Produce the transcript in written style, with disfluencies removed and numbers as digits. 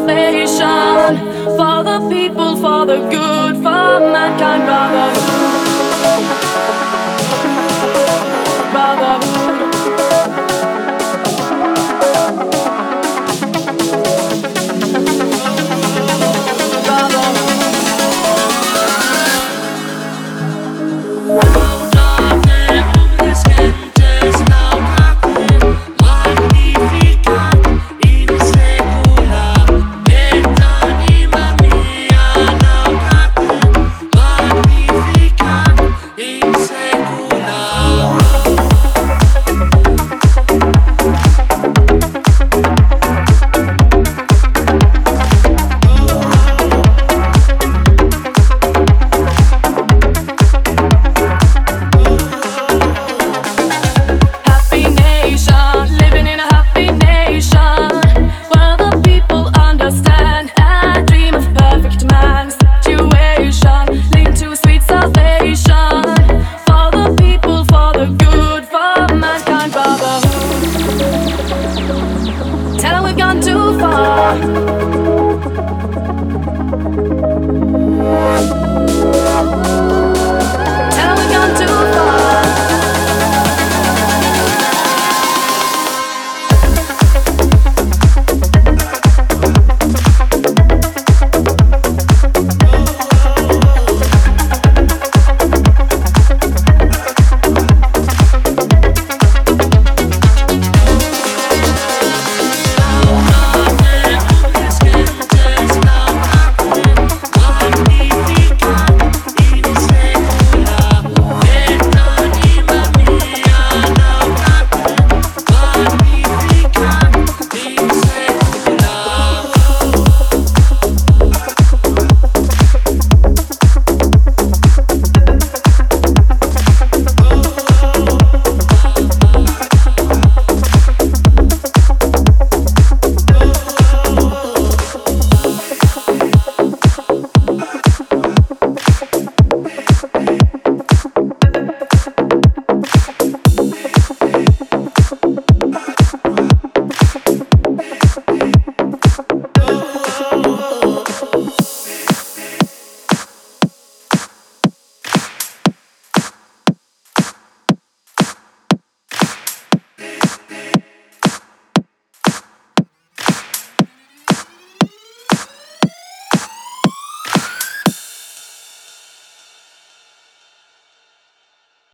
our nation, for the people, for the good, for mankind, Tell 'em we've gone too far.